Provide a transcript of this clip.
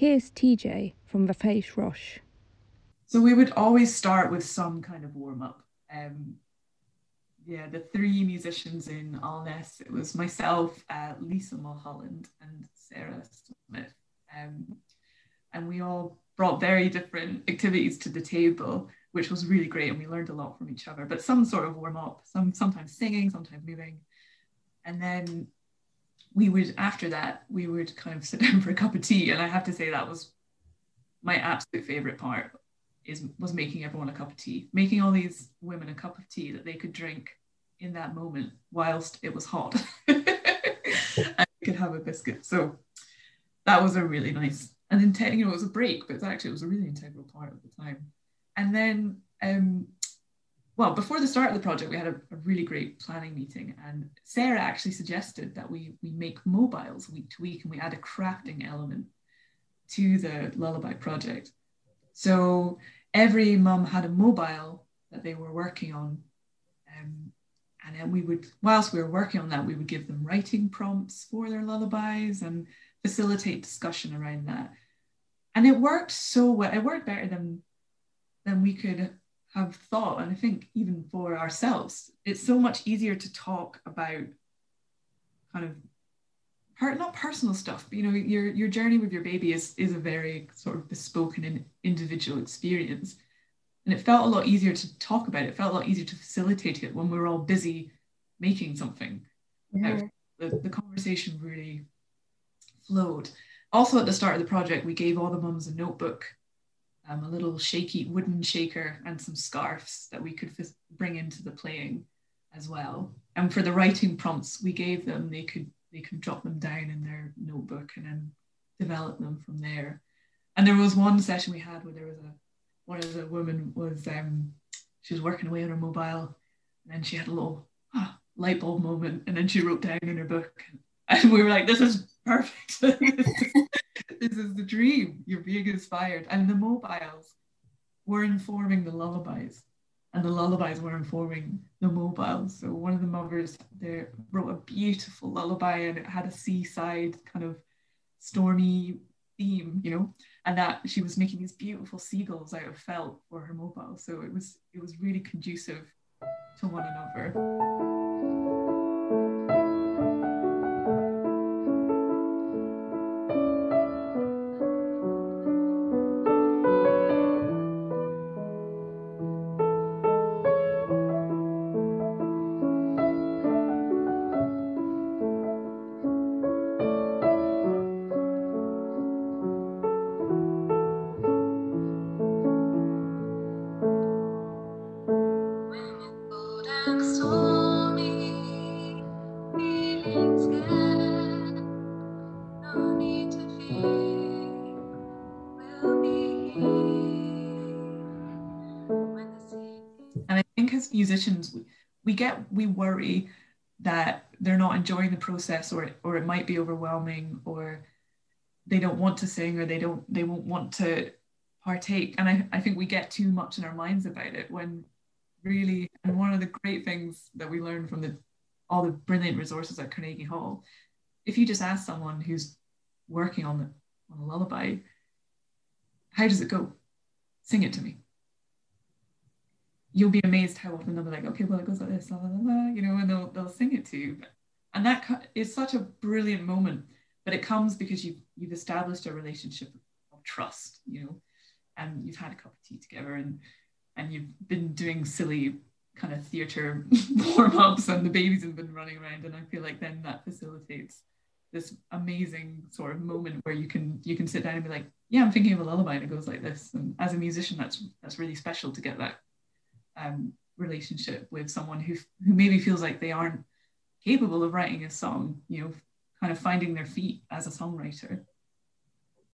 Here's TJ from the Fèis Rois. So we would always start with some kind of warm-up. The three musicians in Alness, it was myself, Lisa Mulholland and Sarah Smith. And we all brought very different activities to the table, which was really great, and we learned a lot from each other, but some sort of warm-up, sometimes singing, sometimes moving. And then after that, we would kind of sit down for a cup of tea. And I have to say that was my absolute favorite part, was making everyone a cup of tea, making all these women a cup of tea that they could drink in that moment whilst it was hot and could have a biscuit. So that was a really nice, and then, it was a break, but it was a really integral part of the time. And then, before the start of the project, we had a really great planning meeting, and Sarah actually suggested that we make mobiles week to week, and we add a crafting element to the lullaby project. So every mum had a mobile that they were working on. And then we would, whilst we were working on that, we would give them writing prompts for their lullabies and facilitate discussion around that. And it worked so well. It worked better than we could have thought. And I think even for ourselves, it's so much easier to talk about kind of not personal stuff, but, your journey with your baby is a very sort of bespoke and individual experience. And it felt a lot easier to talk about it. It felt a lot easier to facilitate it when we were all busy making something. Yeah. The conversation really flowed. Also, at the start of the project, we gave all the mums a notebook, a little shaky wooden shaker, and some scarves that we could bring into the playing as well. And for the writing prompts we gave them, they could drop them down in their notebook and then develop them from there. And there was one session we had where one of the women was working away on her mobile, and then she had a little light bulb moment, and then she wrote down in her book, and we were like, this is perfect. This is the dream. You're being inspired. And the mobiles were informing the lullabies, and the lullabies were informing the mobiles. So one of the mothers there wrote a beautiful lullaby, and it had a seaside kind of stormy theme, and that she was making these beautiful seagulls out of felt for her mobile. So it was really conducive to one another. Musicians, we worry that they're not enjoying the process, or it might be overwhelming, or they don't want to sing, or they won't want to partake. And I think we get too much in our minds about it, and one of the great things that we learned from all the brilliant resources at Carnegie Hall, if you just ask someone who's working on a lullaby, how does it go? Sing it to me. You'll be amazed how often they'll be like, okay, well, it goes like this, la, la, la, and they'll sing it to you. And that is such a brilliant moment, but it comes because you've established a relationship of trust, and you've had a cup of tea together, and you've been doing silly kind of theatre warm-ups, and the babies have been running around, and I feel like then that facilitates this amazing sort of moment where you can sit down and be like, yeah, I'm thinking of a lullaby, and it goes like this. And as a musician, that's really special to get that relationship with someone who maybe feels like they aren't capable of writing a song, kind of finding their feet as a songwriter.